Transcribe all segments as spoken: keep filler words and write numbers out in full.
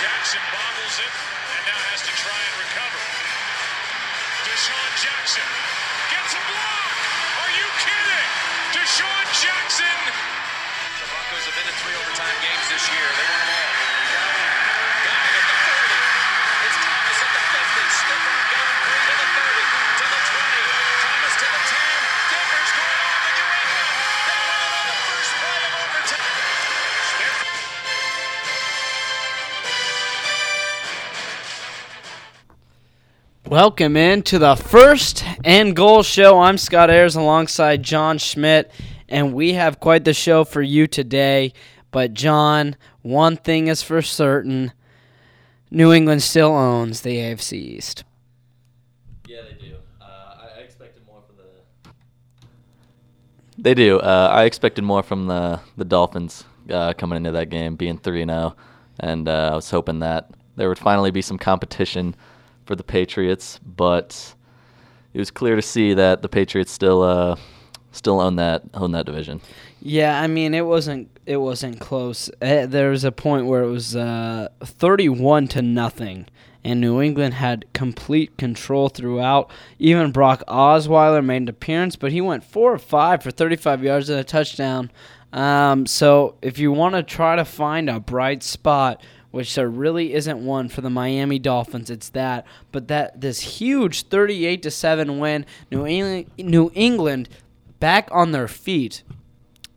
Jackson bottles it and now has to try and recover. Deshaun Jackson gets a block. Are you kidding? Deshaun Jackson. The Broncos have been in three overtime games this year. They won them all. Got it at the forty. It's Thomas at the fifty. Skipper going free to the thirty, to the twenty. Thomas to the ten. Denver's going off the direction. They won it on the first play of overtime. Welcome in to the First and Goal Show. I'm Scott Ayers alongside John Schmidt, and we have quite the show for you today. But John, one thing is for certain, New England still owns the A F C East. Yeah, they do. Uh, I expected more from the... They do. Uh, I expected more from the, the Dolphins uh, coming into that game, being three and oh, and uh, I was hoping that there would finally be some competition for the Patriots, but it was clear to see that the Patriots still uh, still own that own that division. Yeah, I mean it wasn't it wasn't close. There was a point where it was uh, thirty-one to nothing, and New England had complete control throughout. Even Brock Osweiler made an appearance, but he went four or five for thirty-five yards and a touchdown. Um, so if you want to try to find a bright spot, which there really isn't one for the Miami Dolphins, it's that. But that this huge thirty-eight to seven win, New England, New England back on their feet.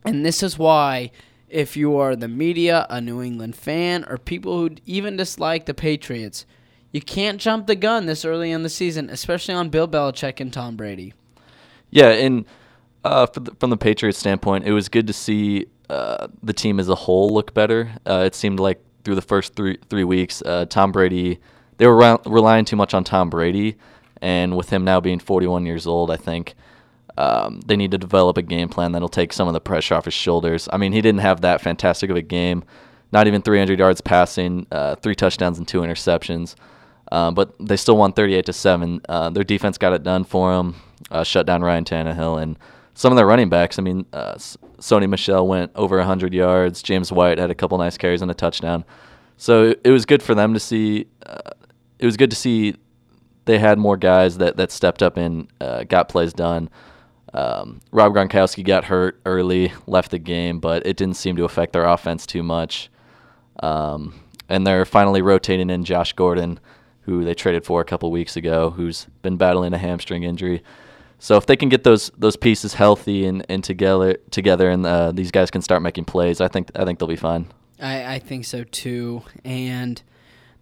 And this is why, if you are the media, a New England fan, or people who even dislike the Patriots, you can't jump the gun this early in the season, especially on Bill Belichick and Tom Brady. Yeah, and uh, for the, from the Patriots standpoint, it was good to see uh, the team as a whole look better. Uh, it seemed like through the first three three weeks, uh, Tom Brady, they were re- relying too much on Tom Brady, and with him now being forty-one years old, I think um, they need to develop a game plan that'll take some of the pressure off his shoulders. I mean, he didn't have that fantastic of a game, not even three hundred yards passing, uh, three touchdowns and two interceptions, uh, but they still won thirty-eight to seven. Uh, their defense got it done for them, uh, shut down Ryan Tannehill, and some of their running backs, I mean, uh, Sony Michel went over one hundred yards. James White had a couple nice carries and a touchdown. So it was good for them to see. Uh, it was good to see they had more guys that, that stepped up and uh, got plays done. Um, Rob Gronkowski got hurt early, left the game, but it didn't seem to affect their offense too much. Um, and they're finally rotating in Josh Gordon, who they traded for a couple weeks ago, who's been battling a hamstring injury. So if they can get those those pieces healthy and, and together together, and uh, these guys can start making plays, I think I think they'll be fine. I, I think so too, and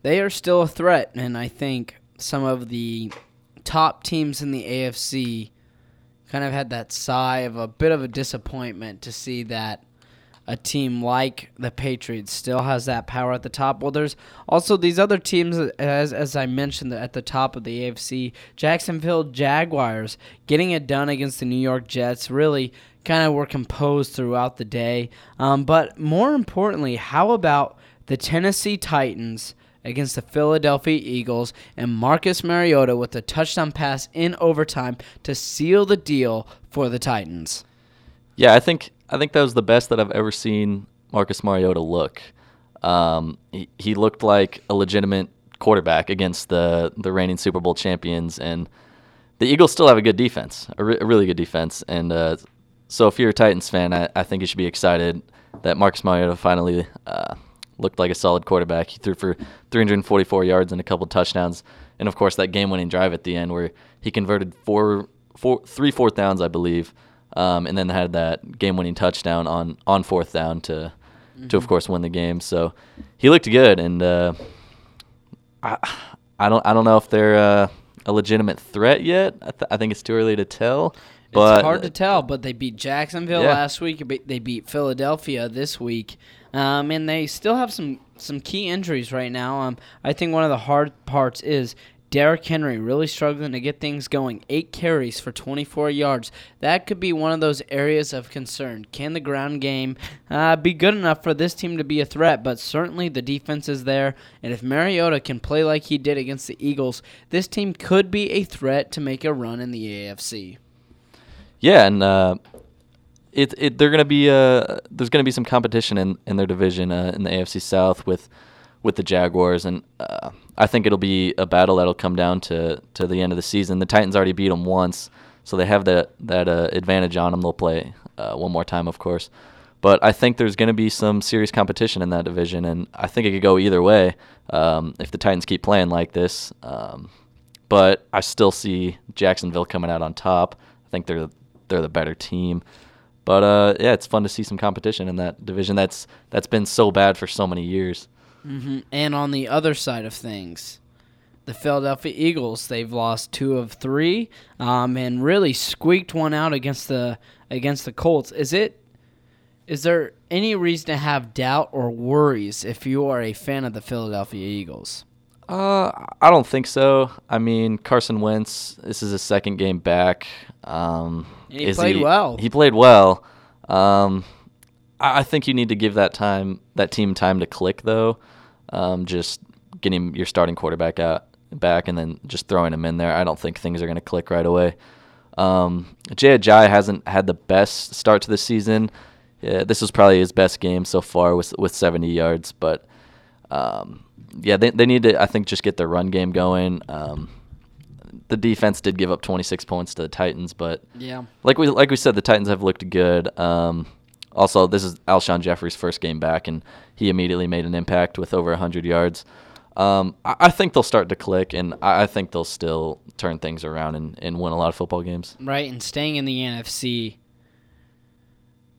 they are still a threat. And I think some of the top teams in the A F C kind of had that sigh of a bit of a disappointment to see that a team like the Patriots still has that power at the top. Well, there's also these other teams, as as I mentioned, at the top of the A F C. Jacksonville Jaguars getting it done against the New York Jets really kind of were composed throughout the day. Um, but more importantly, how about the Tennessee Titans against the Philadelphia Eagles and Marcus Mariota with a touchdown pass in overtime to seal the deal for the Titans? Yeah, I think... I think that was the best that I've ever seen Marcus Mariota look. Um, he, he looked like a legitimate quarterback against the, the reigning Super Bowl champions, and the Eagles still have a good defense, a, re- a really good defense. And uh, so if you're a Titans fan, I, I think you should be excited that Marcus Mariota finally uh, looked like a solid quarterback. He threw for three hundred forty-four yards and a couple touchdowns, and, of course, that game-winning drive at the end where he converted four, four, three fourth downs, I believe, Um, and then had that game-winning touchdown on, on fourth down to, mm-hmm. to of course, win the game. So he looked good, and uh, I I don't I don't know if they're uh, a legitimate threat yet. I, th- I think it's too early to tell. But it's hard to tell, but they beat Jacksonville yeah. last week. They beat Philadelphia this week, um, and they still have some, some key injuries right now. Um, I think one of the hard parts is Derrick Henry really struggling to get things going. Eight carries for twenty-four yards. That could be one of those areas of concern. Can the ground game uh, be good enough for this team to be a threat? But certainly the defense is there, and if Mariota can play like he did against the Eagles, this team could be a threat to make a run in the A F C. Yeah, and uh, it it they're gonna be uh, there's gonna be some competition in, in their division uh, in the A F C South with. with the Jaguars, and uh, I think it'll be a battle that'll come down to, to the end of the season. The Titans already beat them once, so they have that, that uh, advantage on them. They'll play uh, one more time, of course. But I think there's going to be some serious competition in that division, and I think it could go either way um, if the Titans keep playing like this. Um, but I still see Jacksonville coming out on top. I think they're they're the better team. But, uh, yeah, it's fun to see some competition in that division that's that's been so bad for so many years. Mm-hmm. And on the other side of things, the Philadelphia Eagles, they've lost two of three um, and really squeaked one out against the against the Colts. Is it is there any reason to have doubt or worries if you are a fan of the Philadelphia Eagles? Uh, I don't think so. I mean, Carson Wentz, this is his second game back. Um, and he played he, well. He played well. Um, I, I think you need to give that time, that team time to click, though. Um, just getting your starting quarterback out back and then just throwing him in there. I don't think things are going to click right away. Um, Jay Ajayi hasn't had the best start to the season. Yeah, this was probably his best game so far with with seventy yards, but... Um, Yeah, they they need to, I think, just get their run game going. Um, the defense did give up twenty-six points to the Titans, but yeah, like we like we said, the Titans have looked good. Um, also, this is Alshon Jeffrey's first game back, and he immediately made an impact with over one hundred yards. Um, I, I think they'll start to click, and I, I think they'll still turn things around and, and win a lot of football games. Right, and staying in the N F C,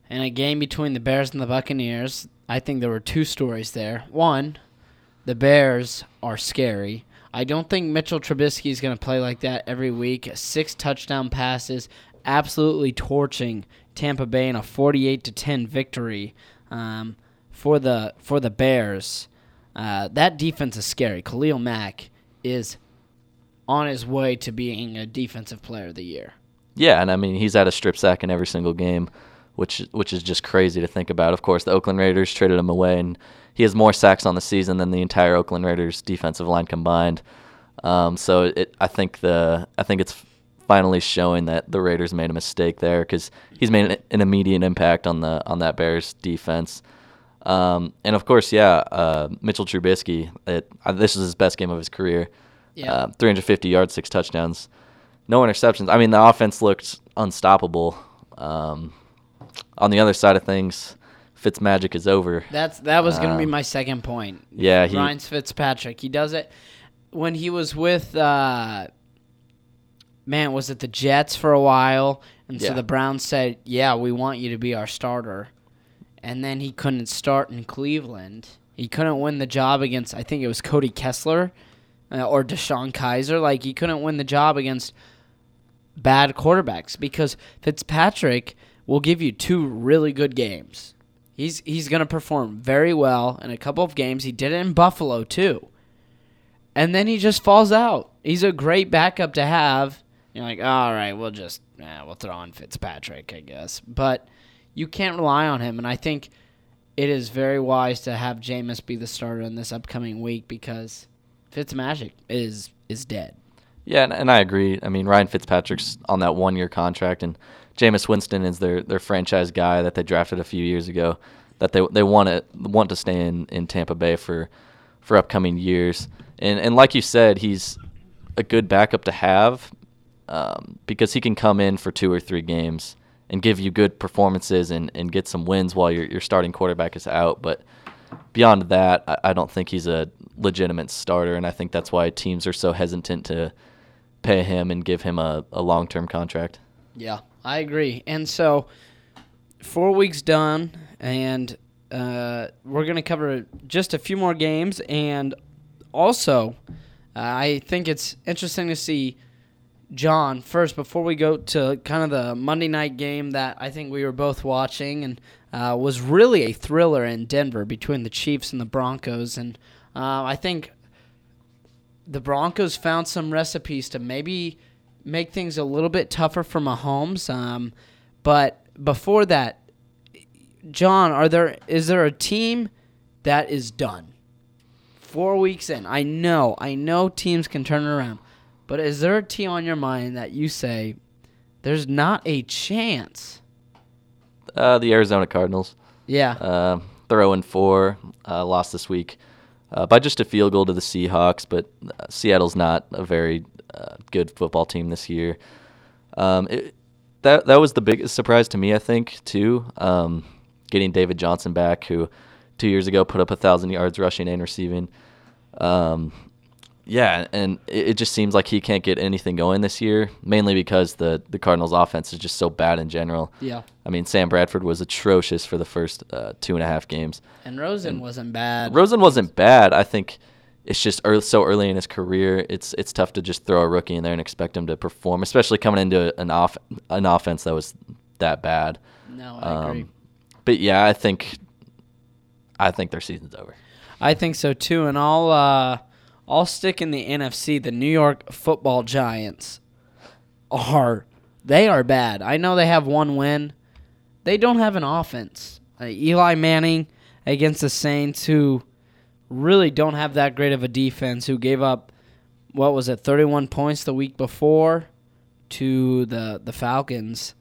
in a game between the Bears and the Buccaneers, I think there were two stories there. One... the Bears are scary. I don't think Mitchell Trubisky is going to play like that every week. Six touchdown passes, absolutely torching Tampa Bay in a forty-eight to ten victory um, for the for the Bears. Uh, that defense is scary. Khalil Mack is on his way to being a defensive player of the year. Yeah, and I mean he's had a strip sack in every single game, which which is just crazy to think about. Of course, the Oakland Raiders traded him away, and he has more sacks on the season than the entire Oakland Raiders defensive line combined. Um, so it, I think the I think it's finally showing that the Raiders made a mistake there because he's made an, an immediate impact on the on that Bears defense. Um, and of course, yeah, uh, Mitchell Trubisky. It, uh, this is his best game of his career. Yeah, uh, three hundred fifty yards, six touchdowns, no interceptions. I mean, the offense looked unstoppable. Um, on the other side of things, Fitzmagic is over. That's That was going to um, be my second point. Yeah. He, Ryan Fitzpatrick. He does it when he was with, uh, man, was it the Jets for a while? And yeah. So the Browns said, yeah, we want you to be our starter. And then he couldn't start in Cleveland. He couldn't win the job against, I think it was Cody Kessler uh, or Deshaun Kaiser. Like, he couldn't win the job against bad quarterbacks because Fitzpatrick will give you two really good games. He's he's going to perform very well in a couple of games. He did it in Buffalo, too. And then he just falls out. He's a great backup to have. You're like, all right, we'll just eh, we'll throw on Fitzpatrick, I guess. But you can't rely on him, and I think it is very wise to have Jameis be the starter in this upcoming week because Fitzmagic is is dead. Yeah, and, and I agree. I mean, Ryan Fitzpatrick's on that one-year contract, and Jameis Winston is their, their franchise guy that they drafted a few years ago that they they want to want to stay in, in Tampa Bay for for upcoming years. And and like you said, he's a good backup to have um, because he can come in for two or three games and give you good performances and, and get some wins while your, your starting quarterback is out. But beyond that, I, I don't think he's a legitimate starter, and I think that's why teams are so hesitant to pay him and give him a, a long-term contract. Yeah. I agree. And so four weeks done, and uh, we're going to cover just a few more games. And also, uh, I think it's interesting to see John first before we go to kind of the Monday night game that I think we were both watching and uh, was really a thriller in Denver between the Chiefs and the Broncos. And uh, I think the Broncos found some recipes to maybe – make things a little bit tougher for Mahomes. Um, but before that, John, are there is there a team that is done? Four weeks in. I know, I know teams can turn around. But is there a team on your mind that you say there's not a chance? Uh, the Arizona Cardinals. Yeah. Uh, they're oh and four, uh, lost this week. uh, by just a field goal to the Seahawks, but uh, Seattle's not a very uh, good football team this year. Um, it, that that was the biggest surprise to me, I think, too, um, getting David Johnson back, who two years ago put up one thousand yards rushing and receiving. Um, yeah, and it, it just seems like he can't get anything going this year, mainly because the, the Cardinals' offense is just so bad in general. Yeah. I mean, Sam Bradford was atrocious for the first uh, two and a half games. And Rosen and wasn't bad. Rosen wasn't bad. I think it's just early, so early in his career, it's it's tough to just throw a rookie in there and expect him to perform, especially coming into an off an offense that was that bad. No, I um, agree. But, yeah, I think I think their season's over. I think so, too, and I'll, uh, I'll stick in the N F C. The New York Football Giants are they are bad. I know they have one win. They don't have an offense. Uh, Eli Manning against the Saints, who really don't have that great of a defense, who gave up, what was it, thirty-one points the week before to the, the Falcons.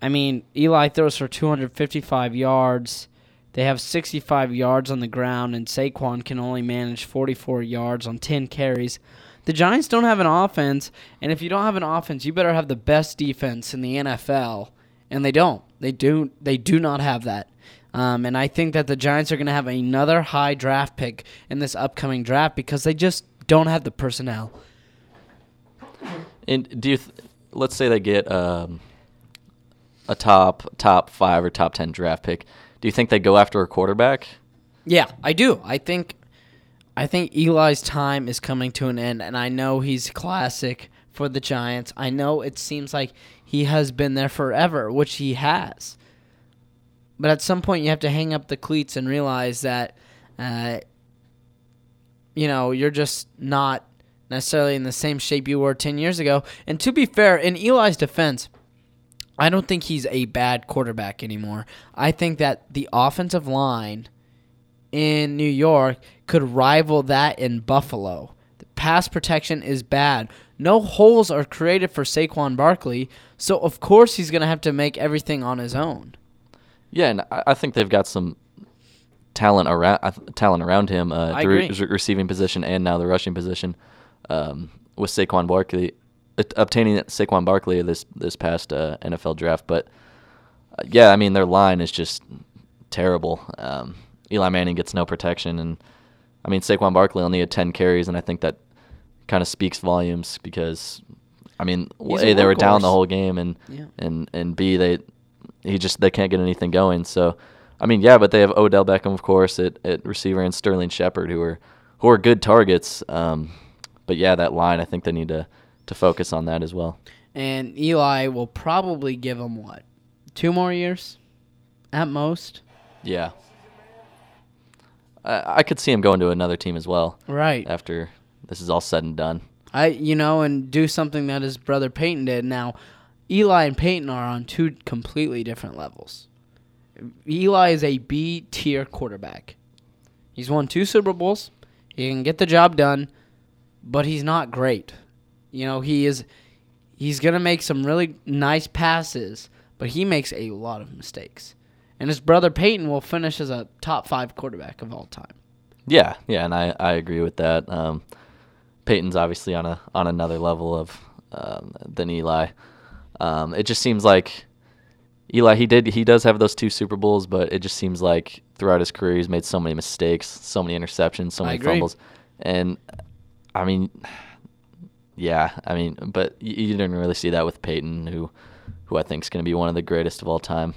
I mean, Eli throws for two hundred fifty-five yards. They have sixty-five yards on the ground, and Saquon can only manage forty-four yards on ten carries. The Giants don't have an offense, and if you don't have an offense, you better have the best defense in the N F L, and they don't. They do They do not have that. Um, and I think that the Giants are going to have another high draft pick in this upcoming draft because they just don't have the personnel. And do you th- let's say they get um, a top top five or top ten draft pick. Do you think they go after a quarterback? Yeah, I do. I think I think Eli's time is coming to an end, and I know he's classic for the Giants. I know it seems like he has been there forever, which he has. But at some point, you have to hang up the cleats and realize that, uh, you know, you're just not necessarily in the same shape you were ten years ago. And to be fair, in Eli's defense, I don't think he's a bad quarterback anymore. I think that the offensive line in New York could rival that in Buffalo. The pass protection is bad. No holes are created for Saquon Barkley, so of course he's going to have to make everything on his own. Yeah, and I think they've got some talent around uh, talent around him, uh, the re- receiving position and now the rushing position, um, with Saquon Barkley. Obtaining Saquon Barkley this this past uh, N F L draft, but uh, yeah, I mean their line is just terrible. Um, Eli Manning gets no protection, and I mean Saquon Barkley only had ten carries, and I think that kind of speaks volumes because I mean a, they were down the whole game, and yeah. and and b they he just they can't get anything going. So I mean yeah, but they have Odell Beckham of course at, at receiver and Sterling Shepard who are who are good targets. Um, but yeah, that line I think they need to. to focus on that as well. And Eli will probably give him, what, two more years at most? Yeah. I, I could see him going to another team as well. Right. After this is all said and done. I, you know, and do something that his brother Peyton did. Now, Eli and Peyton are on two completely different levels. Eli is a B-tier quarterback. He's won two Super Bowls. He can get the job done, but he's not great. You know, he is he's going to make some really nice passes, but he makes a lot of mistakes. And his brother Peyton will finish as a top five quarterback of all time. Yeah, yeah, and I, I agree with that. Um, Peyton's obviously on a on another level of um, than Eli. Um, it just seems like Eli he did he does have those two Super Bowls, but it just seems like throughout his career he's made so many mistakes, so many interceptions, so many fumbles. And I mean Yeah, I mean, but you didn't really see that with Peyton, who who I think is going to be one of the greatest of all time.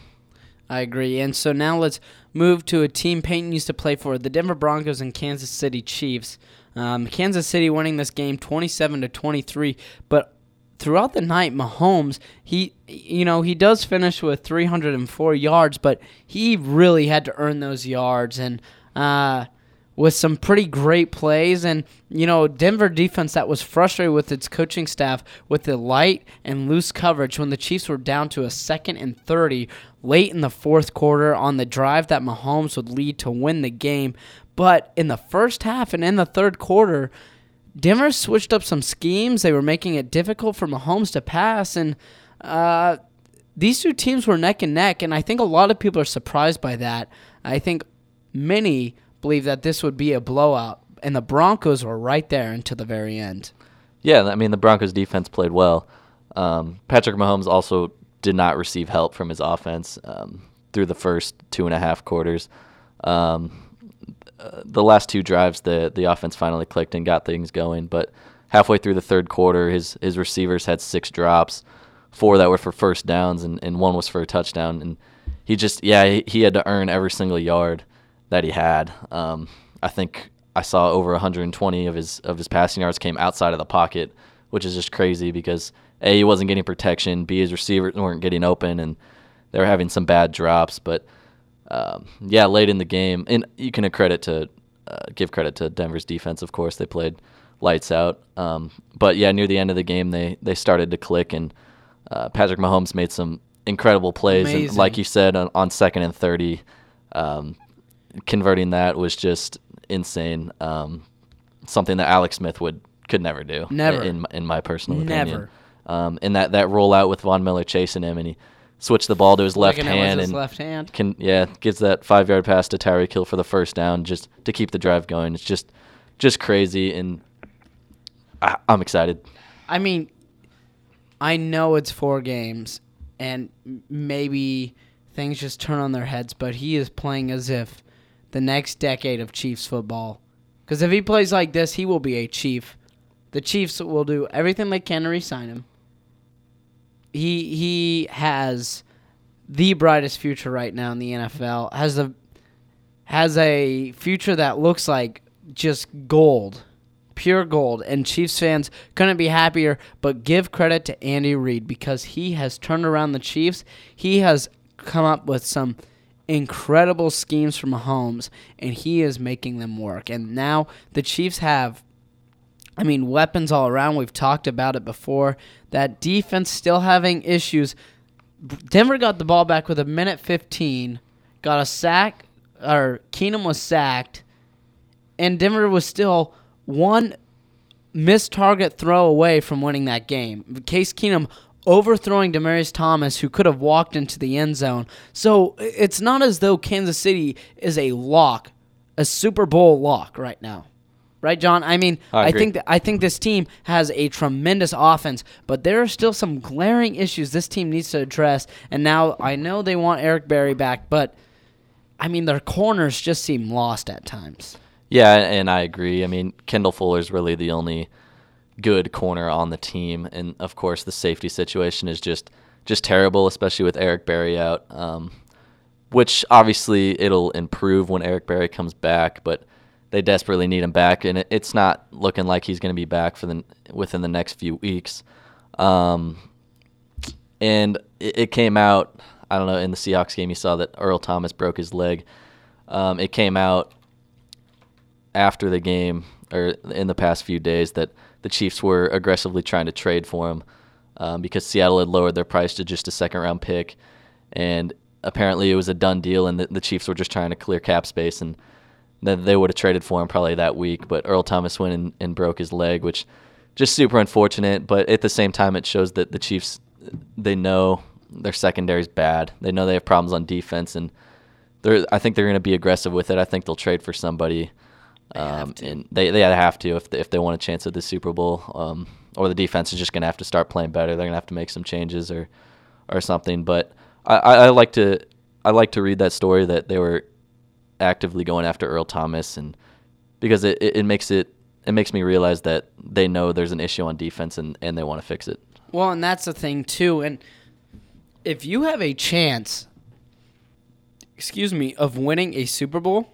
I agree. And so now let's move to a team Peyton used to play for, the Denver Broncos and Kansas City Chiefs. Um, Kansas City winning this game twenty-seven to twenty-three, but throughout the night, Mahomes, he you know, he does finish with three hundred four yards, but he really had to earn those yards and uh with some pretty great plays, and, you know, Denver defense that was frustrated with its coaching staff with the light and loose coverage when the Chiefs were down to a second and thirty late in the fourth quarter on the drive that Mahomes would lead to win the game. But in the first half and in the third quarter, Denver switched up some schemes. They were making it difficult for Mahomes to pass, and uh, these two teams were neck and neck, and I think a lot of people are surprised by that. I think many believe that this would be a blowout, and the Broncos were right there until the very end. Yeah, I mean, the Broncos' defense played well. Um, Patrick Mahomes also did not receive help from his offense um, through the first two and a half quarters. Um, the last two drives, the the offense finally clicked and got things going, but halfway through the third quarter, his his receivers had six drops, four that were for first downs, and, and one was for a touchdown. And he just, yeah, he, he had to earn every single yard that he had. Um, I think I saw over one hundred twenty of his of his passing yards came outside of the pocket, which is just crazy because A, he wasn't getting protection, B, his receivers weren't getting open, and they were having some bad drops. But um, yeah, late in the game, and you can credit to uh, give credit to Denver's defense. Of course, they played lights out. Um, but yeah, near the end of the game, they they started to click, and uh, Patrick Mahomes made some incredible plays. Amazing. And like you said, on, on second and thirty, um, converting that was just insane. Um, something that Alex Smith would could never do. Never in in my personal opinion. Never. Um, and that that rollout with Von Miller chasing him, and he switched the ball to his left hand, his and left hand. Can yeah gives that five yard pass to Tyreek Hill for the first down just to keep the drive going. It's just just crazy, and I, I'm excited. I mean, I know it's four games, and maybe things just turn on their heads, but he is playing as if the next decade of Chiefs football. Because if he plays like this, he will be a Chief. The Chiefs will do everything they can to re-sign him. He he has the brightest future right now in the N F L. Has a has a future that looks like just gold, pure gold. And Chiefs fans couldn't be happier. But give credit to Andy Reid because he has turned around the Chiefs. He has come up with some incredible schemes from Mahomes, and he is making them work. And now the Chiefs have, I mean, weapons all around. We've talked about it before. That defense still having issues. Denver got the ball back with a minute fifteen, got a sack, or Keenum was sacked, and Denver was still one missed target throw away from winning that game. Case Keenum overthrowing Demaryius Thomas, who could have walked into the end zone. So it's not as though Kansas City is a lock, a Super Bowl lock right now. Right, John? I mean, I, I think th- I think this team has a tremendous offense, but there are still some glaring issues this team needs to address. And now I know they want Eric Berry back, but, I mean, their corners just seem lost at times. Yeah, and I agree. I mean, Kendall Fuller is really the only good corner on the team. And, of course, the safety situation is just, just terrible, especially with Eric Berry out, um, which obviously it'll improve when Eric Berry comes back, but they desperately need him back, and it, it's not looking like he's going to be back for the within the next few weeks. Um, and it, it came out, I don't know, in the Seahawks game you saw that Earl Thomas broke his leg. Um, it came out after the game, or in the past few days, that the Chiefs were aggressively trying to trade for him um, because Seattle had lowered their price to just a second-round pick, and apparently it was a done deal, and the, the Chiefs were just trying to clear cap space, and that they would have traded for him probably that week, but Earl Thomas went and, and broke his leg, which just super unfortunate. But at the same time, it shows that the Chiefs, they know their secondary is bad. They know they have problems on defense, and they're I think they're going to be aggressive with it. I think they'll trade for somebody, um, they and they they have to if they, if they want a chance at the Super Bowl, um, or the defense is just going to have to start playing better. They're going to have to make some changes or or something. But I, I like to I like to read that story that they were actively going after Earl Thomas, and because it, it, it makes it it makes me realize that they know there's an issue on defense and, and they want to fix it. Well, and that's the thing too. And if you have a chance, excuse me, of winning a Super Bowl,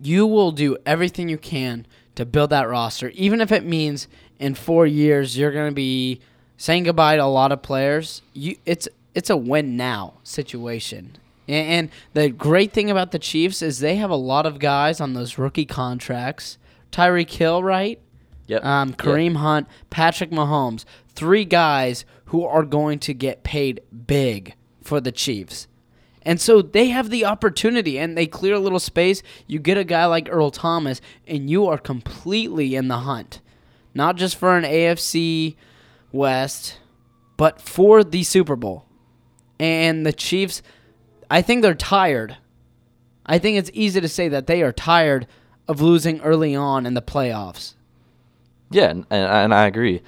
you will do everything you can to build that roster, even if it means in four years you're going to be saying goodbye to a lot of players. You it's it's a win now situation. And the great thing about the Chiefs is they have a lot of guys on those rookie contracts. Tyreek Hill, right? Yep. Um, Kareem yep. Hunt, Patrick Mahomes. Three guys who are going to get paid big for the Chiefs. And so they have the opportunity, and they clear a little space. You get a guy like Earl Thomas, and you are completely in the hunt. Not just for an A F C West, but for the Super Bowl. And the Chiefs, I think they're tired I think it's easy to say that they are tired of losing early on in the playoffs. Yeah, and, and I agree.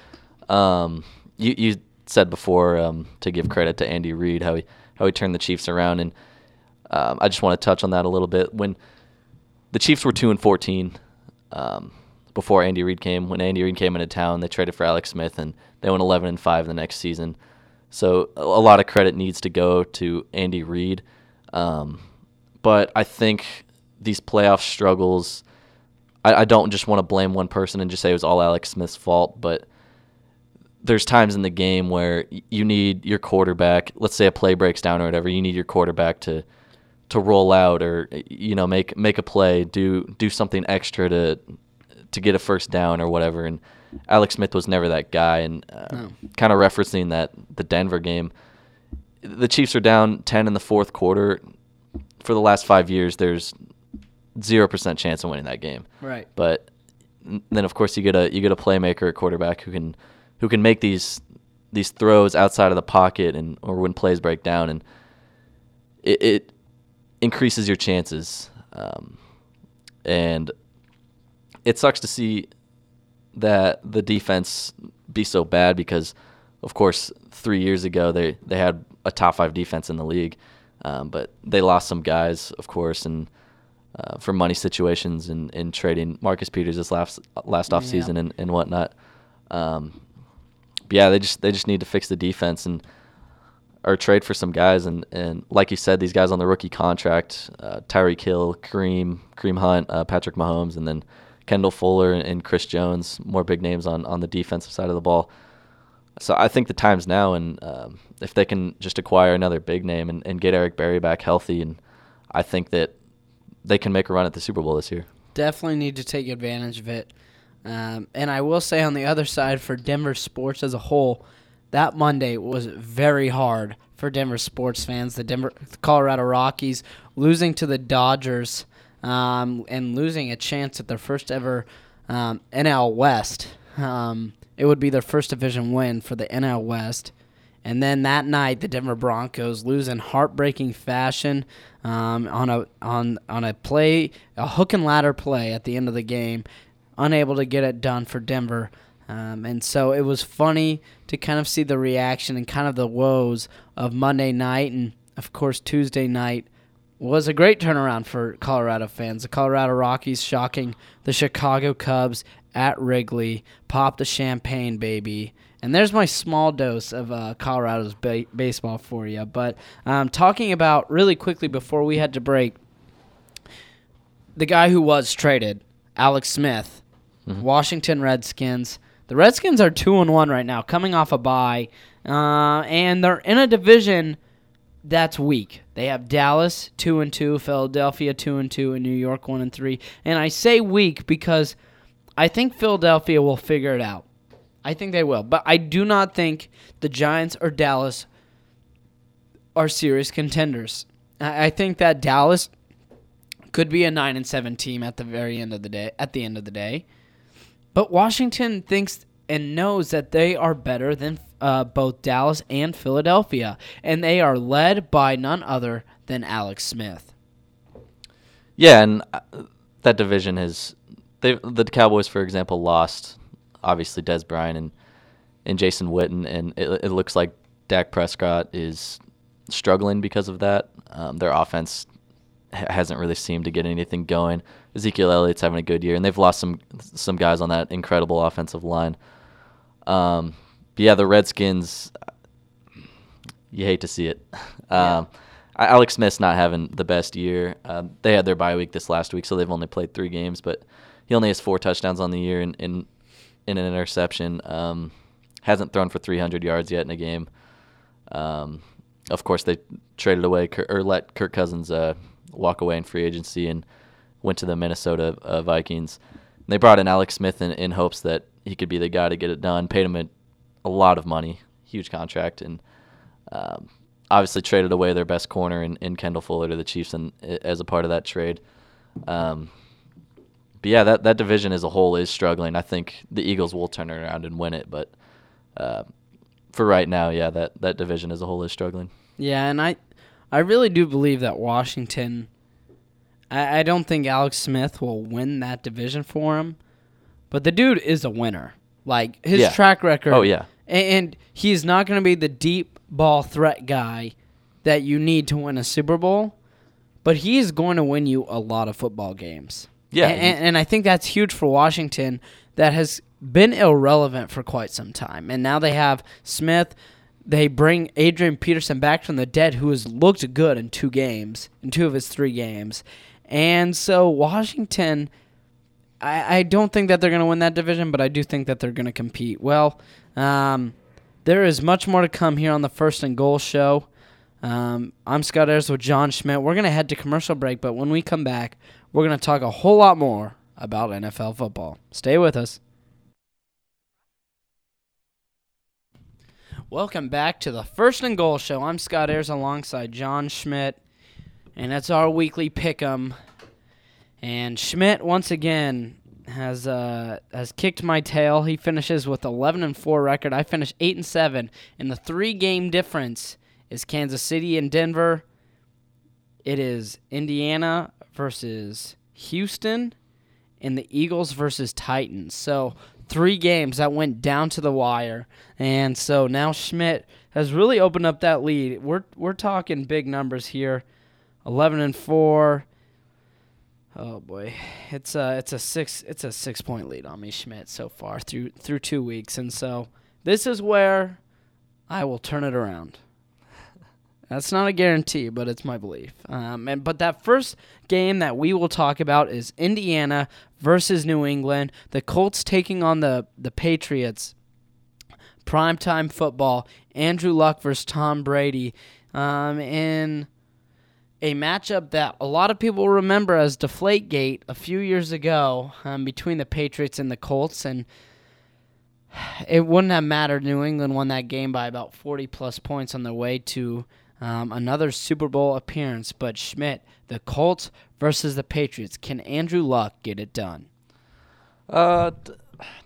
Um, you you said before um, to give credit to Andy Reid, how he how he turned the Chiefs around, and um, I just want to touch on that a little bit. When the Chiefs were two and fourteen um, before Andy Reid came, when Andy Reid came into town, they traded for Alex Smith, and they went eleven and five the next season. So a lot of credit needs to go to Andy Reid, um, but I think these playoff struggles, I, I don't just want to blame one person and just say it was all Alex Smith's fault, but there's times in the game where you need your quarterback, let's say a play breaks down or whatever, you need your quarterback to to roll out or, you know, make make a play, do do something extra to to get a first down or whatever, and Alex Smith was never that guy. And uh, no. kind of referencing that the Denver game, the Chiefs are down ten in the fourth quarter. For the last five years, there's zero percent chance of winning that game. Right. But then, of course, you get a you get a playmaker, a quarterback who can who can make these these throws outside of the pocket and or when plays break down, and it, it increases your chances. Um, and it sucks to see that the defense be so bad because, of course, three years ago they, they had a top five defense in the league, um, but they lost some guys, of course, and uh, for money situations and, and trading Marcus Peters this last last off season yeah. and, and whatnot. Um, but yeah, they just they just need to fix the defense and or trade for some guys, and, and like you said, these guys on the rookie contract, uh, Tyreek Hill, Kareem Kareem Hunt, uh, Patrick Mahomes, and then Kendall Fuller and Chris Jones, more big names on, on the defensive side of the ball. So I think the time's now, and um, if they can just acquire another big name and, and get Eric Berry back healthy, and I think that they can make a run at the Super Bowl this year. Definitely need to take advantage of it. Um, and I will say on the other side for Denver sports as a whole, that Monday was very hard for Denver sports fans. The Denver, the Colorado Rockies losing to the Dodgers, Um, and losing a chance at their first ever um, N L West. Um, it would be their first division win for the N L West. And then that night, the Denver Broncos lose in heartbreaking fashion um, on a on on a play, a hook and ladder play at the end of the game, unable to get it done for Denver. Um, and so it was funny to kind of see the reaction and kind of the woes of Monday night and, of course, Tuesday night. Was a great turnaround for Colorado fans. The Colorado Rockies shocking the Chicago Cubs at Wrigley. Pop the champagne, baby. And there's my small dose of uh, Colorado's ba- baseball for you. But um, talking about really quickly before we had to break, the guy who was traded, Alex Smith, mm-hmm. Washington Redskins. The Redskins are two and one right now, coming off a bye, uh, and they're in a division that's weak. They have Dallas two and two, Philadelphia two and two, and New York one and three. And I say weak because I think Philadelphia will figure it out. I think they will, but I do not think the Giants or Dallas are serious contenders. I think that Dallas could be a nine and seven team at the very end of the day. At the end of the day, but Washington thinks and knows that they are better than uh, both Dallas and Philadelphia, and they are led by none other than Alex Smith. Yeah, and that division has – the Cowboys, for example, lost, obviously, Dez Bryant and, and Jason Witten, and it, it looks like Dak Prescott is struggling because of that. Um, their offense hasn't really seemed to get anything going. Ezekiel Elliott's having a good year, and they've lost some some guys on that incredible offensive line. Um, but yeah, the Redskins, you hate to see it. Um, yeah. Alex Smith's not having the best year. Uh, they had their bye week this last week, so they've only played three games, but he only has four touchdowns on the year and in, in, in an interception. Um, hasn't thrown for three hundred yards yet in a game. Um, of course, they traded away or let Kirk Cousins uh, walk away in free agency and went to the Minnesota uh, Vikings. And they brought in Alex Smith in, in hopes that he could be the guy to get it done, paid him a, a lot of money, huge contract, and um, obviously traded away their best corner in, in Kendall Fuller to the Chiefs and, as a part of that trade. Um, but, yeah, that, that division as a whole is struggling. I think the Eagles will turn it around and win it, but uh, for right now, yeah, that, that division as a whole is struggling. Yeah, and I, I really do believe that Washington – I, I don't think Alex Smith will win that division for him, but the dude is a winner. Like, his yeah. track record. Oh, yeah. And he's not going to be the deep ball threat guy that you need to win a Super Bowl, but he's going to win you a lot of football games. Yeah. And, and I think that's huge for Washington that has been irrelevant for quite some time. And now they have Smith. They bring Adrian Peterson back from the dead, who has looked good in two games, in two of his three games. And so Washington, I, I don't think that they're going to win that division, but I do think that they're going to compete. Well, um, there is much more to come here on the First and Goal show. Um, I'm Scott Ayers with John Schmidt. We're going to head to commercial break, but when we come back, we're going to talk a whole lot more about N F L football. Stay with us. Welcome back to the First and Goal show. I'm Scott Ayers alongside John Schmidt, and that's our weekly pick'em. And Schmidt once again has uh, has kicked my tail. He finishes with eleven and four record. I finish eight and seven, and the three game difference is Kansas City and Denver. It is Indiana versus Houston and the Eagles versus Titans. So three games that went down to the wire. And so now Schmidt has really opened up that lead. We're we're talking big numbers here. eleven and four. Oh boy. It's a it's a six it's a six-point lead on me, Schmidt, so far through through two weeks. And so this is where I will turn it around. That's not a guarantee, but it's my belief. Um, and but that first game that we will talk about is Indiana versus New England. The Colts taking on the, the Patriots. Primetime football. Andrew Luck versus Tom Brady. Um, in a matchup that a lot of people remember as Deflategate a few years ago um, between the Patriots and the Colts. And it wouldn't have mattered. New England won that game by about forty-plus points on their way to Um, another Super Bowl appearance, but Schmidt, the Colts versus the Patriots. Can Andrew Luck get it done? Uh, t-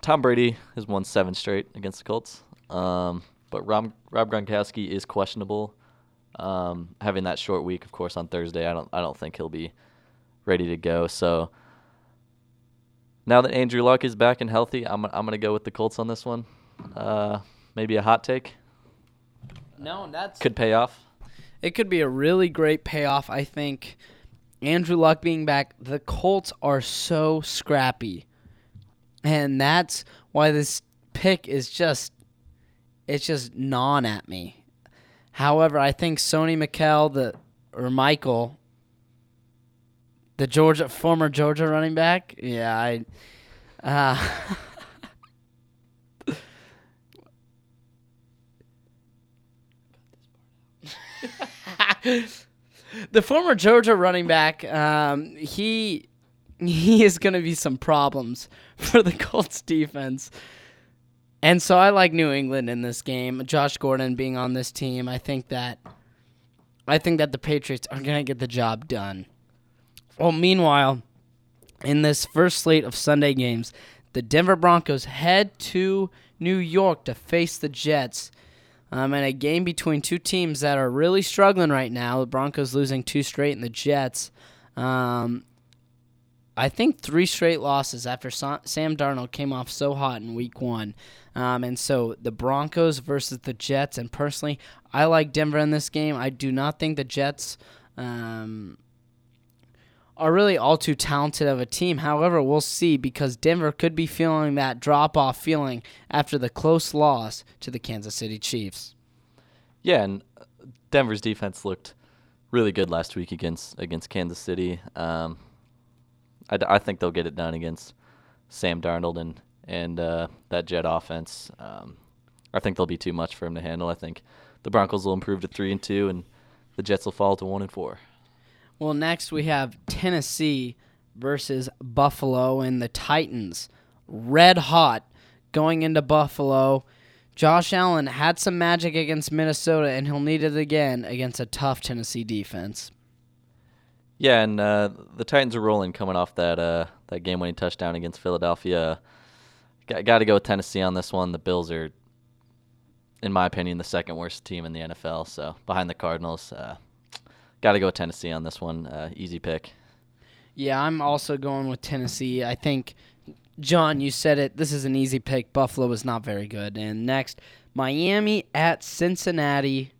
Tom Brady has won seven straight against the Colts, um, but Rob, Rob Gronkowski is questionable. Um, having that short week, of course, on Thursday, I don't, I don't think he'll be ready to go. So now that Andrew Luck is back and healthy, I'm, I'm gonna go with the Colts on this one. Uh, maybe a hot take. No, that's could pay off. It could be a really great payoff, I think. Andrew Luck being back, the Colts are so scrappy. And that's why this pick is just, it's just gnawing at me. However, I think Sony Michel, the or Michael, the Georgia former Georgia running back, yeah, I... Uh, the former Georgia running back, um, he he is going to be some problems for the Colts defense. And so I like New England in this game. Josh Gordon being on this team, I think that I think that the Patriots are going to get the job done. Well, meanwhile, in this first slate of Sunday games, the Denver Broncos head to New York to face the Jets. Um, and a game between two teams that are really struggling right now. The Broncos losing two straight and the Jets. Um, I think three straight losses after Sam Darnold came off so hot in week one. Um, and so the Broncos versus the Jets. And personally, I like Denver in this game. I do not think the Jets um, are really all too talented of a team. However, we'll see because Denver could be feeling that drop-off feeling after the close loss to the Kansas City Chiefs. Yeah, and Denver's defense looked really good last week against against Kansas City. Um, I, I think they'll get it done against Sam Darnold and, and uh, that Jet offense. Um, I think they'll be too much for him to handle. I think the Broncos will improve to three and two, and two, and the Jets will fall to one and four. and four. Well, next we have Tennessee versus Buffalo and the Titans. Red hot going into Buffalo. Josh Allen had some magic against Minnesota, and he'll need it again against a tough Tennessee defense. Yeah, and uh, the Titans are rolling coming off that uh, that game-winning touchdown against Philadelphia. Got, got to go with Tennessee on this one. The Bills are, in my opinion, the second-worst team in the N F L, so behind the Cardinals. Uh, Got to go Tennessee on this one. Uh, easy pick. Yeah, I'm also going with Tennessee. I think, John, you said it. This is an easy pick. Buffalo is not very good. And next, Miami at Cincinnati.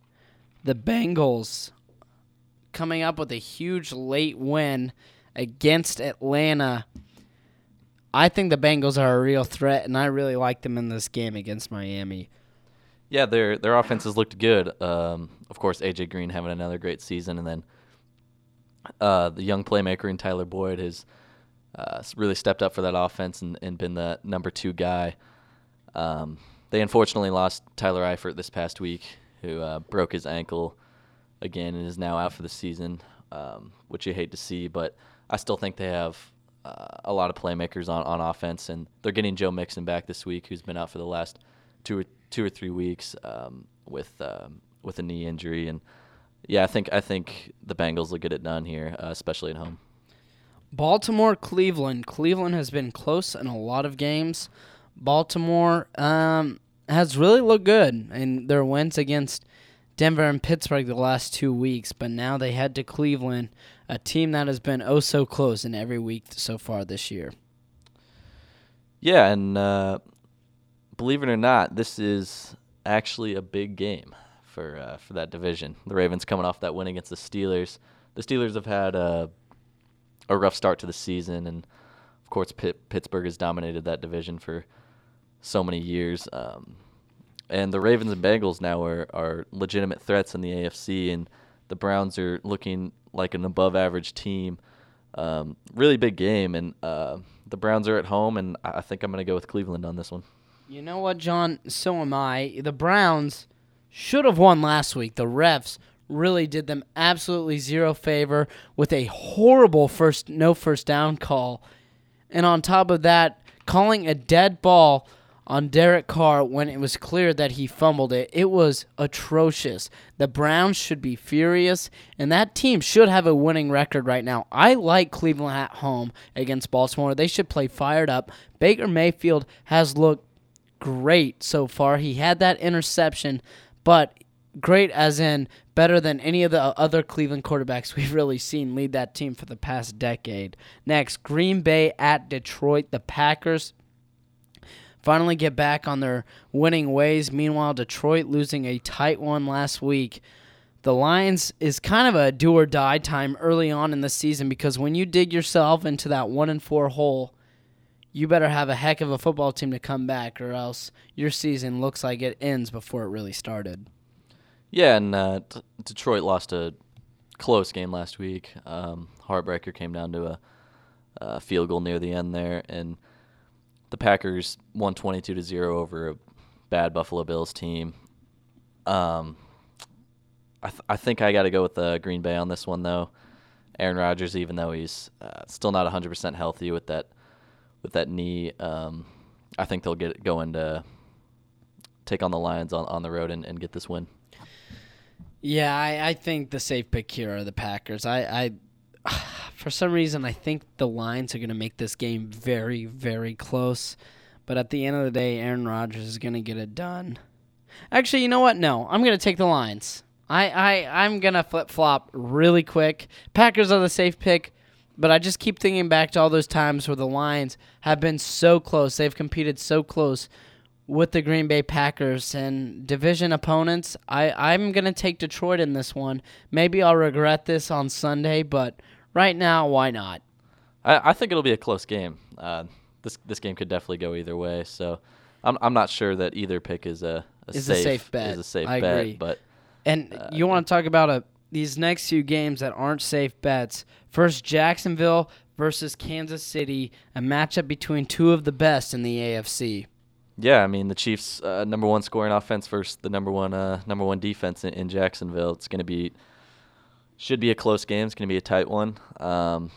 The Bengals coming up with a huge late win against Atlanta. I think the Bengals are a real threat, and I really like them in this game against Miami. Yeah, their their offense has looked good. Um, of course, A J Green having another great season, and then uh, the young playmaker in Tyler Boyd has uh, really stepped up for that offense and, and been the number two guy. Um, they unfortunately lost Tyler Eifert this past week, who uh, broke his ankle again and is now out for the season, um, which you hate to see, but I still think they have uh, a lot of playmakers on, on offense, and they're getting Joe Mixon back this week, who's been out for the last two or two or three weeks um, with um, with a knee injury. And yeah, I think I think the Bengals will get it done here, uh, especially at home. Baltimore, Cleveland. Cleveland has been close in a lot of games. Baltimore um, has really looked good in their wins against Denver and Pittsburgh the last two weeks, but now they head to Cleveland, a team that has been oh so close in every week so far this year. Yeah, and uh, believe it or not, this is actually a big game for uh, for that division. The Ravens coming off that win against the Steelers. The Steelers have had a, a rough start to the season, and of course Pitt, Pittsburgh has dominated that division for so many years. Um, and the Ravens and Bengals now are, are legitimate threats in the A F C, and the Browns are looking like an above-average team. Um, really big game, and uh, the Browns are at home, and I think I'm going to go with Cleveland on this one. You know what, John? So am I. The Browns should have won last week. The refs really did them absolutely zero favor with a horrible first no first down call. And on top of that, calling a dead ball on Derek Carr when it was clear that he fumbled it. It was atrocious. The Browns should be furious, and that team should have a winning record right now. I like Cleveland at home against Baltimore. They should play fired up. Baker Mayfield has looked great so far. He had that interception, but great as in better than any of the other Cleveland quarterbacks we've really seen lead that team for the past decade. Next, Green Bay at Detroit. The Packers finally get back on their winning ways. Meanwhile, Detroit losing a tight one last week. The Lions is kind of a do-or-die time early on in the season because when you dig yourself into that one and four hole, you better have a heck of a football team to come back or else your season looks like it ends before it really started. Yeah, and uh, t- Detroit lost a close game last week. Um, Heartbreaker came down to a, a field goal near the end there, and the Packers won twenty-two to zero over a bad Buffalo Bills team. Um, I, th- I think I got to go with uh, Green Bay on this one, though. Aaron Rodgers, even though he's uh, still not one hundred percent healthy with that with that knee, um, I think they'll get going to take on the Lions on, on the road and, and get this win. Yeah, I, I think the safe pick here are the Packers. I. I For some reason, I think the Lions are going to make this game very, very close. But at the end of the day, Aaron Rodgers is going to get it done. Actually, you know what? No, I'm going to take the Lions. I, I, I'm going to flip-flop really quick. Packers are the safe pick, but I just keep thinking back to all those times where the Lions have been so close. They've competed so close with the Green Bay Packers and division opponents. I, I'm going to take Detroit in this one. Maybe I'll regret this on Sunday, but right now, why not? I, I think it'll be a close game. Uh, this this game could definitely go either way. So, I'm I'm not sure that either pick is a, a is safe, a safe bet. Is a safe I bet, agree. But and uh, you want to talk about a, these next few games that aren't safe bets? First, Jacksonville versus Kansas City, a matchup between two of the best in the A F C. Yeah, I mean the Chiefs' uh, number one scoring offense versus the number one uh, number one defense in, in Jacksonville. It's going to be. Should be a close game. It's going to be a tight one. Um,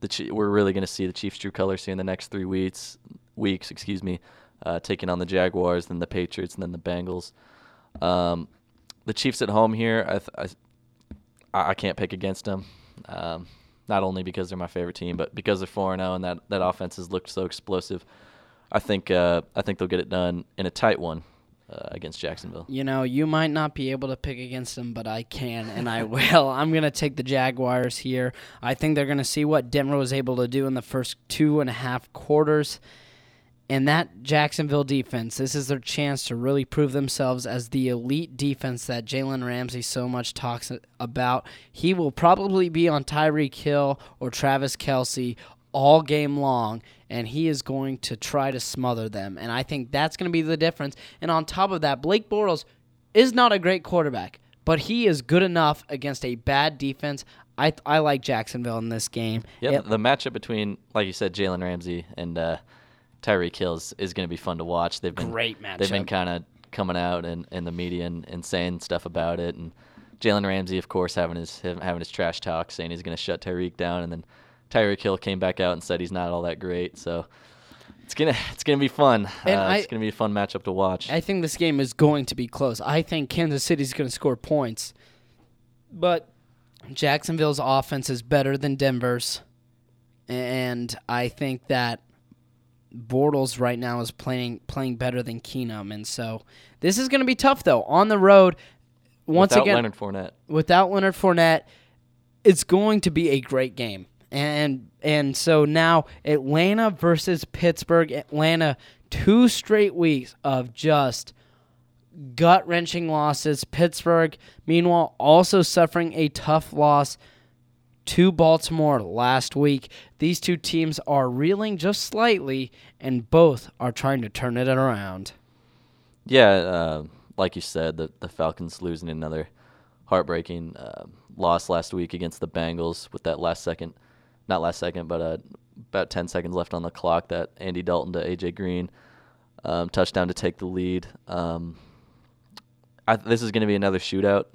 the Ch- we're really going to see the Chiefs' true colors here in the next three weeks, weeks excuse me, uh, taking on the Jaguars, then the Patriots, and then the Bengals. Um, the Chiefs at home here, I th- I, I can't pick against them, um, not only because they're my favorite team, but because they're four and oh and that, that offense has looked so explosive. I think uh, I think they'll get it done in a tight one. Uh, against Jacksonville. You know, you might not be able to pick against them, but I can, and I will. I'm going to take the Jaguars here. I think they're going to see what Denver was able to do in the first two and a half quarters. And that Jacksonville defense, this is their chance to really prove themselves as the elite defense that Jalen Ramsey so much talks about. He will probably be on Tyreek Hill or Travis Kelce all game long, and he is going to try to smother them. And I think that's going to be the difference. And on top of that, Blake Bortles is not a great quarterback, but he is good enough against a bad defense. I I like Jacksonville in this game. Yeah, it, the matchup between, like you said, Jalen Ramsey and uh, Tyreek Hill is, is going to be fun to watch. They've been great matchup. They've been kind of coming out in, in the media and, and saying stuff about it. And Jalen Ramsey, of course, having his having his trash talk, saying he's going to shut Tyreek down, and then Tyreek Hill came back out and said he's not all that great, so it's gonna it's gonna be fun. Uh, I, it's gonna be a fun matchup to watch. I think this game is going to be close. I think Kansas City's gonna score points, but Jacksonville's offense is better than Denver's, and I think that Bortles right now is playing playing better than Keenum, and so this is gonna be tough though on the road. Once without again, Leonard Fournette. Without Leonard Fournette, it's going to be a great game. And and so now Atlanta versus Pittsburgh. Atlanta, two straight weeks of just gut-wrenching losses. Pittsburgh, meanwhile, also suffering a tough loss to Baltimore last week. These two teams are reeling just slightly, and both are trying to turn it around. Yeah, uh, like you said, the, the Falcons losing another heartbreaking uh, loss last week against the Bengals with that last second. Not last second, but uh, about ten seconds left on the clock. That Andy Dalton to A J Green um, touchdown to take the lead. Um, I th- this is going to be another shootout.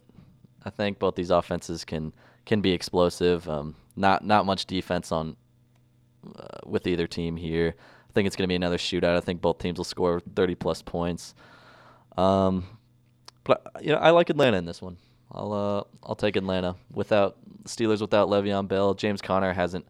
I think both these offenses can can be explosive. Um, not not much defense on uh, with either team here. I think it's going to be another shootout. I think both teams will score thirty plus points. Um, but you know, I like Atlanta in this one. I'll uh, I'll take Atlanta. Without Steelers, without Le'Veon Bell, James Conner hasn't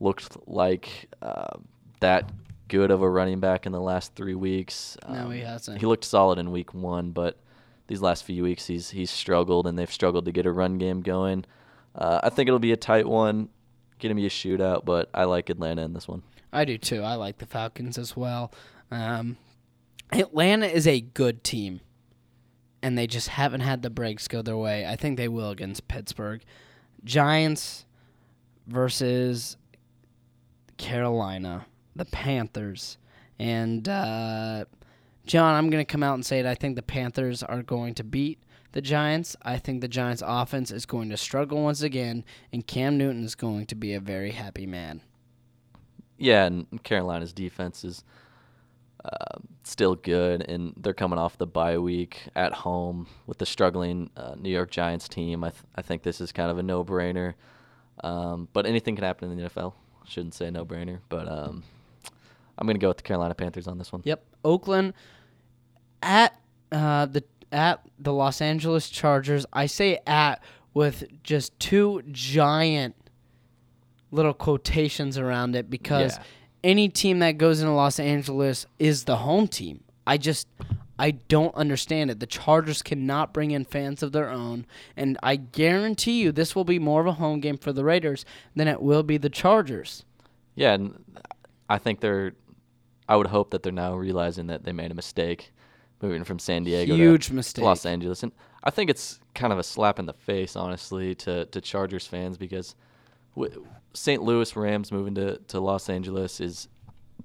looked like uh, that good of a running back in the last three weeks. Um, no, he hasn't. He looked solid in week one, but these last few weeks he's he's struggled, and they've struggled to get a run game going. Uh, I think it'll be a tight one, going to be a shootout, but I like Atlanta in this one. I do too. I like the Falcons as well. Um, Atlanta is a good team, and they just haven't had the breaks go their way. I think they will against Pittsburgh. Giants versus Carolina, the Panthers. And, uh, John, I'm going to come out and say it. I think the Panthers are going to beat the Giants. I think the Giants' offense is going to struggle once again, and Cam Newton is going to be a very happy man. Yeah, and Carolina's defense is – Uh, still good, and they're coming off the bye week at home with the struggling uh, New York Giants team. I th- I think this is kind of a no-brainer, um, but anything can happen in the N F L. Shouldn't say no-brainer, but um, I'm going to go with the Carolina Panthers on this one. Yep, Oakland at uh, the at the Los Angeles Chargers. I say at with just two giant little quotations around it because. Yeah. Any team that goes into Los Angeles is the home team. I just, I don't understand it. The Chargers cannot bring in fans of their own, and I guarantee you this will be more of a home game for the Raiders than it will be the Chargers. Yeah, and I think they're, I would hope that they're now realizing that they made a mistake moving from San Diego Huge to mistake. Los Angeles. And I think it's kind of a slap in the face, honestly, to, to Chargers fans because w- – Saint Louis Rams moving to, to Los Angeles is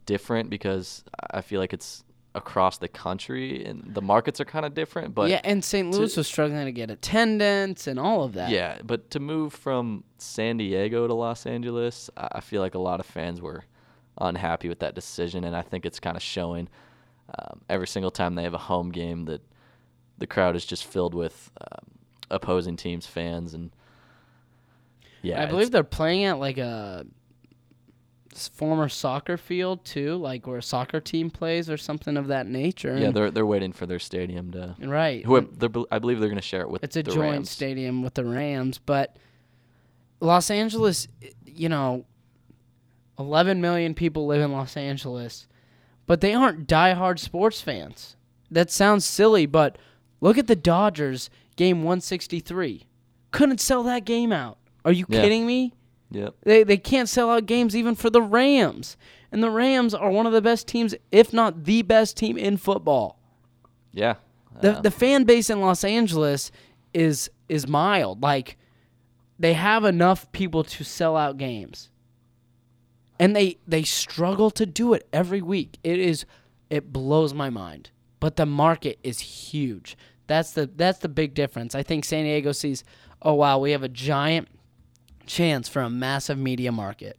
different because I feel like it's across the country and the markets are kind of different. But yeah, and Saint Louis to, was struggling to get attendance and all of that. Yeah, but to move from San Diego to Los Angeles, I feel like a lot of fans were unhappy with that decision, and I think it's kind of showing um, every single time they have a home game that the crowd is just filled with um, opposing teams' fans and Yeah, I believe they're playing at like a former soccer field too, like where a soccer team plays or something of that nature. Yeah, and they're they're waiting for their stadium to right. Who I believe they're going to share it with. It's a the joint Rams. Stadium with the Rams, but Los Angeles, you know, eleven million people live in Los Angeles, but they aren't diehard sports fans. that sounds silly, but look at the Dodgers game one sixty-three. Couldn't sell that game out. Are you yeah. kidding me? Yeah. They they can't sell out games even for the Rams. And the Rams are one of the best teams, if not the best team in football. Yeah. The the fan base in Los Angeles is is mild. Like, they have enough people to sell out games. And they they struggle to do it every week. It is it blows my mind. But the market is huge. That's the that's the big difference. I think San Diego sees, oh wow, we have a giant chance for a massive media market.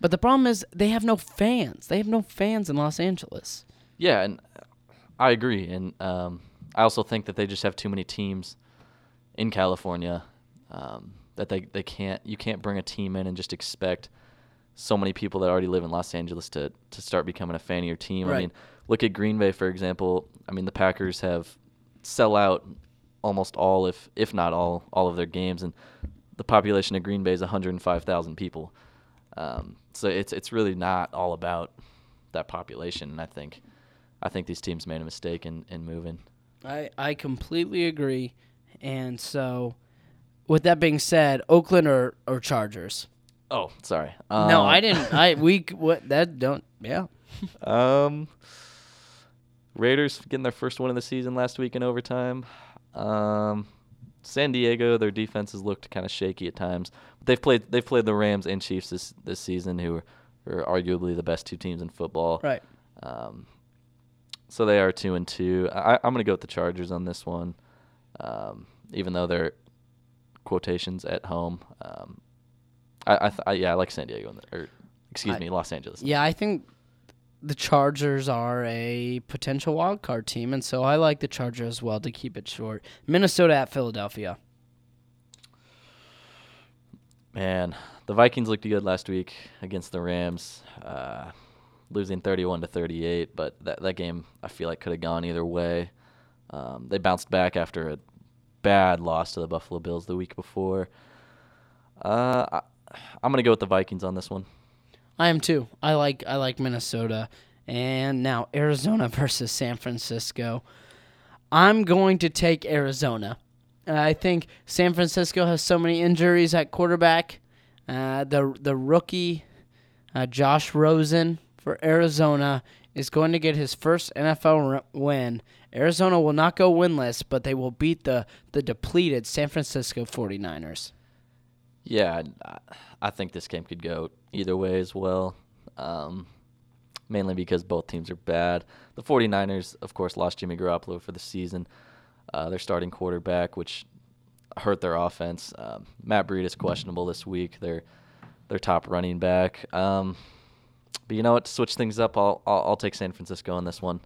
But the problem is they have no fans. They have no fans in Los Angeles. Yeah, and I agree, and um, I also think that they just have too many teams in California um, that they, they can't. You can't bring a team in and just expect so many people that already live in Los Angeles to, to start becoming a fan of your team. Right. I mean, look at Green Bay, for example. I mean, the Packers have sell out almost all, if if not all, all of their games, and the population of Green Bay is one hundred five thousand people. Um, so it's it's really not all about that population, and I think. I think these teams made a mistake in, in moving. I, I completely agree. And so, with that being said, Oakland or, or Chargers? Oh, sorry. Um, no, I didn't. I we what that don't yeah. Um, Raiders getting their first win of the season last week in overtime. Um, San Diego, their defense has looked kind of shaky at times. But they've played they've played the Rams and Chiefs this this season, who are, are arguably the best two teams in football. Right. Um. So they are two and two. I, I'm going to go with the Chargers on this one, um, even though they're quotations at home. Um, I, I, th- I yeah, I like San Diego in the, or excuse I, me, Los Angeles. Yeah, I think the Chargers are a potential wild card team, and so I like the Chargers as well to keep it short. Minnesota at Philadelphia. Man, the Vikings looked good last week against the Rams. Uh, Losing thirty-one to thirty-eight, but that that game I feel like could have gone either way. Um, they bounced back after a bad loss to the Buffalo Bills the week before. Uh, I, I'm gonna go with the Vikings on this one. I am too. I like I like Minnesota, and now Arizona versus San Francisco. I'm going to take Arizona. I think San Francisco has so many injuries at quarterback. Uh, the the rookie uh, Josh Rosen for Arizona is going to get his first N F L win. Arizona will not go winless, but they will beat the, the depleted San Francisco forty-niners. Yeah, I think this game could go either way as well, um, mainly because both teams are bad. The forty-niners, of course, lost Jimmy Garoppolo for the season, uh, their starting quarterback, which hurt their offense. Um, Matt Breed is questionable this week, their, their top running back. Um But you know what? To switch things up, I'll, I'll I'll take San Francisco on this one.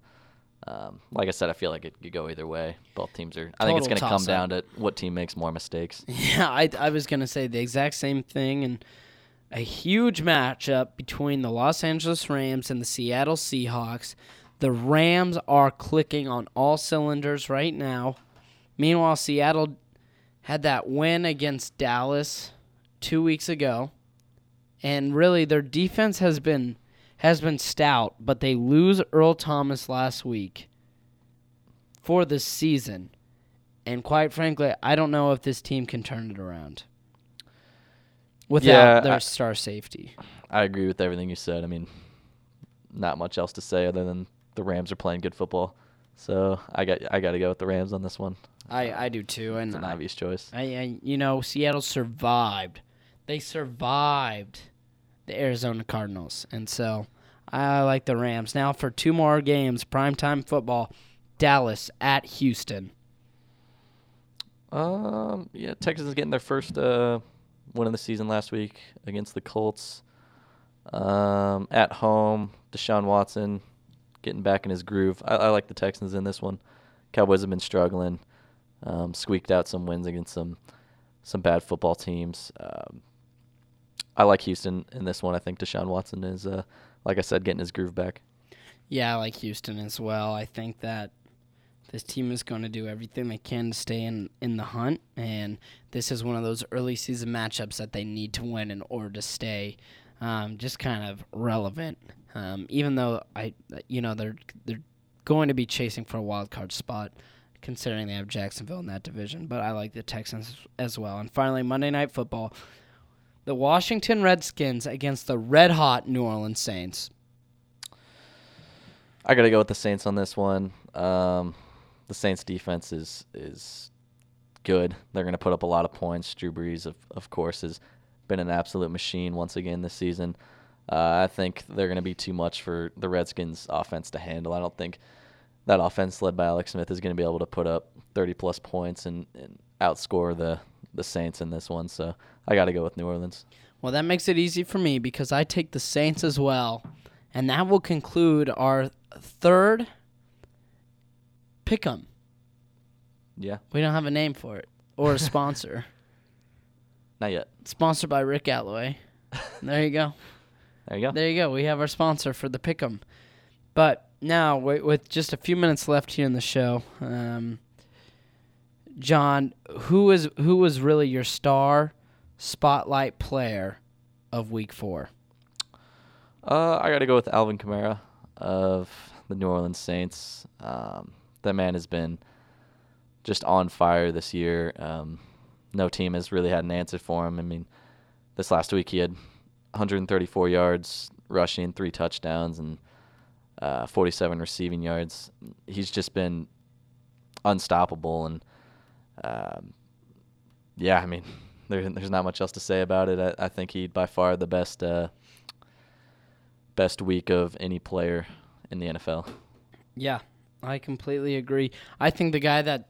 Um, like I said, I feel like it could go either way. Both teams are. I Total think it's going to come down to what team makes more mistakes. Yeah, I I was going to say the exact same thing, and a huge matchup between the Los Angeles Rams and the Seattle Seahawks. The Rams are clicking on all cylinders right now. Meanwhile, Seattle had that win against Dallas two weeks ago, and really their defense has been. has been stout, but they lose Earl Thomas last week for the season. And quite frankly, I don't know if this team can turn it around without yeah, their I, star safety. I agree with everything you said. I mean, not much else to say other than the Rams are playing good football. So I got I got to go with the Rams on this one. I, I do too. And it's an I, obvious choice. I, I You know, Seattle survived. They survived the Arizona Cardinals, and so I like the Rams. Now for two more games, primetime football, Dallas at Houston. Um, yeah, Texans is getting their first uh, win of the season last week against the Colts. Um, at home, Deshaun Watson getting back in his groove. I, I like the Texans in this one. Cowboys have been struggling, um, squeaked out some wins against some some bad football teams. Um, I like Houston in this one. I think Deshaun Watson is, uh, like I said, getting his groove back. Yeah, I like Houston as well. I think that this team is going to do everything they can to stay in, in the hunt, and this is one of those early season matchups that they need to win in order to stay um, just kind of relevant. Um, even though I, you know, their their going to be chasing for a wild card spot, considering they have Jacksonville in that division. But I like the Texans as well. And finally, Monday Night Football. The Washington Redskins against the red-hot New Orleans Saints. I got to go with the Saints on this one. Um, the Saints' defense is is good. They're going to put up a lot of points. Drew Brees, of, of course, has been an absolute machine once again this season. Uh, I think they're going to be too much for the Redskins' offense to handle. I don't think that offense led by Alex Smith is going to be able to put up thirty-plus points and, and outscore the, the Saints in this one. So I got to go with New Orleans. Well, that makes it easy for me because I take the Saints as well. And that will conclude our third pick'em. Yeah. We don't have a name for it or a sponsor. Not yet. Sponsored by Rick Alloway. There you go. There you go. There you go. We have our sponsor for the pick'em. But now, with just a few minutes left here in the show, um, John, who is who was really your star spotlight player of Week Four? Uh, I got to go with Alvin Kamara of the New Orleans Saints. Um, that man has been just on fire this year. Um, no team has really had an answer for him. I mean, this last week he had one hundred thirty-four yards rushing, three touchdowns, and uh, forty-seven receiving yards. He's just been unstoppable. And, um, yeah, I mean, there, there's not much else to say about it. I, I think he by far the best uh, – best week of any player in the N F L. Yeah, I completely agree. I think the guy that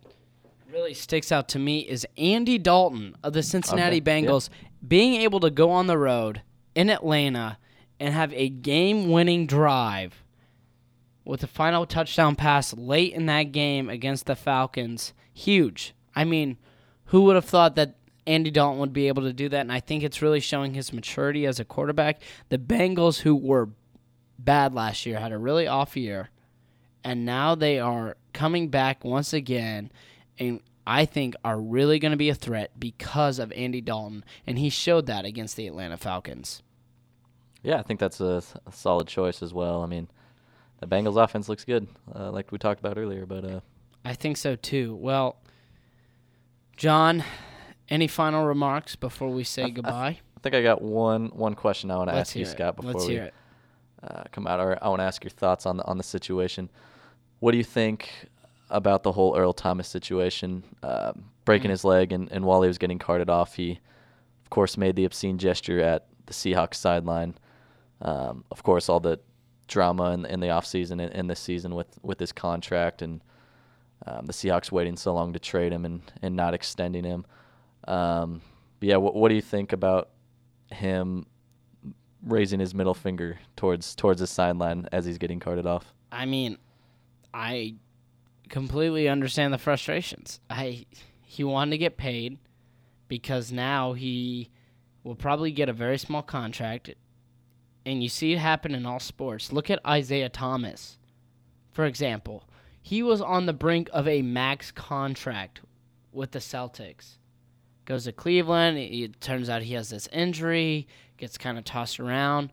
really sticks out to me is Andy Dalton of the Cincinnati okay. Bengals, yep. being able to go on the road in Atlanta and have a game-winning drive with a final touchdown pass late in that game against the Falcons. Huge. I mean, who would have thought that Andy Dalton would be able to do that, and I think it's really showing his maturity as a quarterback. The Bengals, who were bad last year, had a really off year, and now they are coming back once again, and I think are really going to be a threat because of Andy Dalton, and he showed that against the Atlanta Falcons. Yeah, I think that's a, a solid choice as well. I mean, the Bengals offense looks good, uh, like we talked about earlier. But uh... I think so, too. Well, John, any final remarks before we say I th- goodbye? I, th- I think I got one one question I want to ask you, it. Scott, before Let's we uh, come out. Or I want to ask your thoughts on the, on the situation. What do you think about the whole Earl Thomas situation? Uh, breaking mm-hmm. his leg, and, and while he was getting carted off, he, of course, made the obscene gesture at the Seahawks sideline. Um, of course, all the drama in, in the offseason and, and this season with, with his contract, and um, the Seahawks waiting so long to trade him and, and not extending him. Um, yeah, what, what do you think about him raising his middle finger towards towards the sideline as he's getting carted off? I mean, I completely understand the frustrations. I he wanted to get paid because now he will probably get a very small contract, and you see it happen in all sports. Look at Isaiah Thomas, for example. He was on the brink of a max contract with the Celtics. Goes to Cleveland. It turns out he has this injury. Gets kind of tossed around.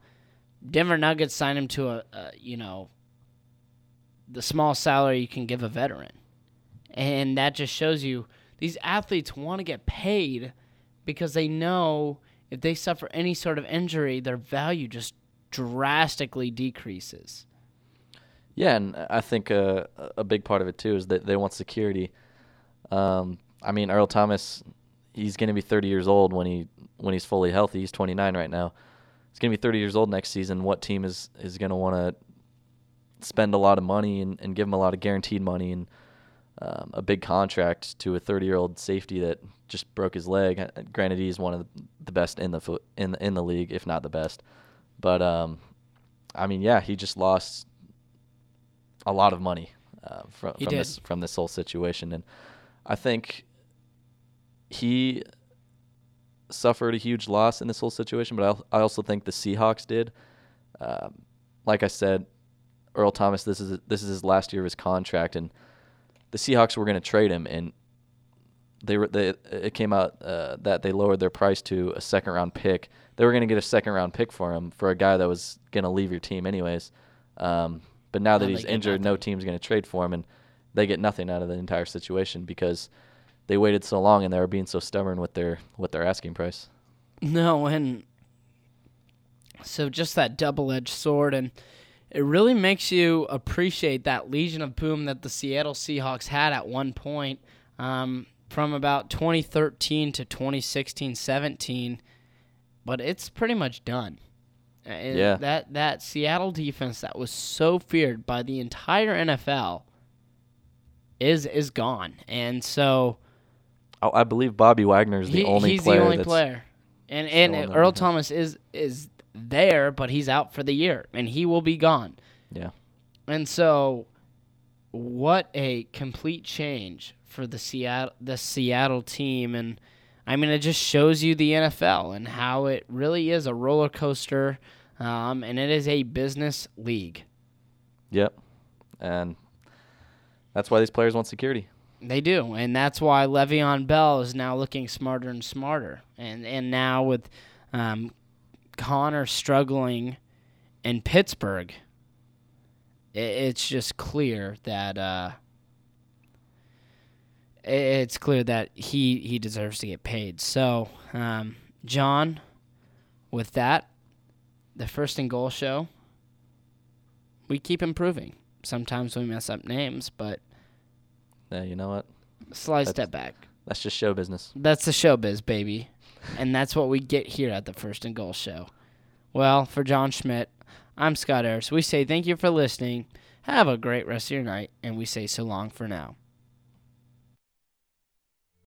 Denver Nuggets signed him to a, a, you know, the small salary you can give a veteran. And that just shows you these athletes want to get paid because they know if they suffer any sort of injury, their value just drastically decreases. Yeah, and I think uh, a big part of it, too, is that they want security. Um, I mean, Earl Thomas, he's going to be thirty years old when he when he's fully healthy. He's twenty-nine right now. He's going to be thirty years old next season. What team is, is going to want to spend a lot of money and, and give him a lot of guaranteed money and um, a big contract to a thirty-year-old safety that just broke his leg? Granted, he's one of the best in the in the, in the league, if not the best. But, um, I mean, yeah, he just lost a lot of money uh, from, from this from this whole situation. And I think he suffered a huge loss in this whole situation, but I also think the Seahawks did. Um, like I said, Earl Thomas, this is this is his last year of his contract, and the Seahawks were going to trade him, and they were they it came out uh, that they lowered their price to a second round pick. They were going to get a second round pick for him, for a guy that was going to leave your team anyways. Um, But now, now that he's injured, no team's going to trade for him, and they get nothing out of the entire situation because they waited so long and they were being so stubborn with their with their asking price. No, and so just that double-edged sword, and it really makes you appreciate that Legion of Boom that the Seattle Seahawks had at one point um, from about twenty thirteen to twenty sixteen seventeen, but it's pretty much done. And yeah. That, that Seattle defense that was so feared by the entire N F L is is gone. And so... Oh, I believe Bobby Wagner is the he, only he's player. He's the only that's player. And and, and Earl Thomas is, is there, but he's out for the year, and he will be gone. Yeah. And so what a complete change for the Seattle, the Seattle team. And, I mean, it just shows you the N F L and how it really is a roller coaster. Um, and it is a business league. Yep. And that's why these players want security. They do. And that's why Le'Veon Bell is now looking smarter and smarter. And and now with um, Connor struggling in Pittsburgh, it, it's just clear that uh, it, it's clear that he, he deserves to get paid. So, um, John, with that, the First and Goal show, we keep improving. Sometimes we mess up names, but yeah, you know what? Slight that's, step back. That's just show business. That's the show biz, baby. And that's what we get here at the First and Goal show. Well, for John Schmidt, I'm Scott Ayers. We say thank you for listening. Have a great rest of your night, and we say so long for now.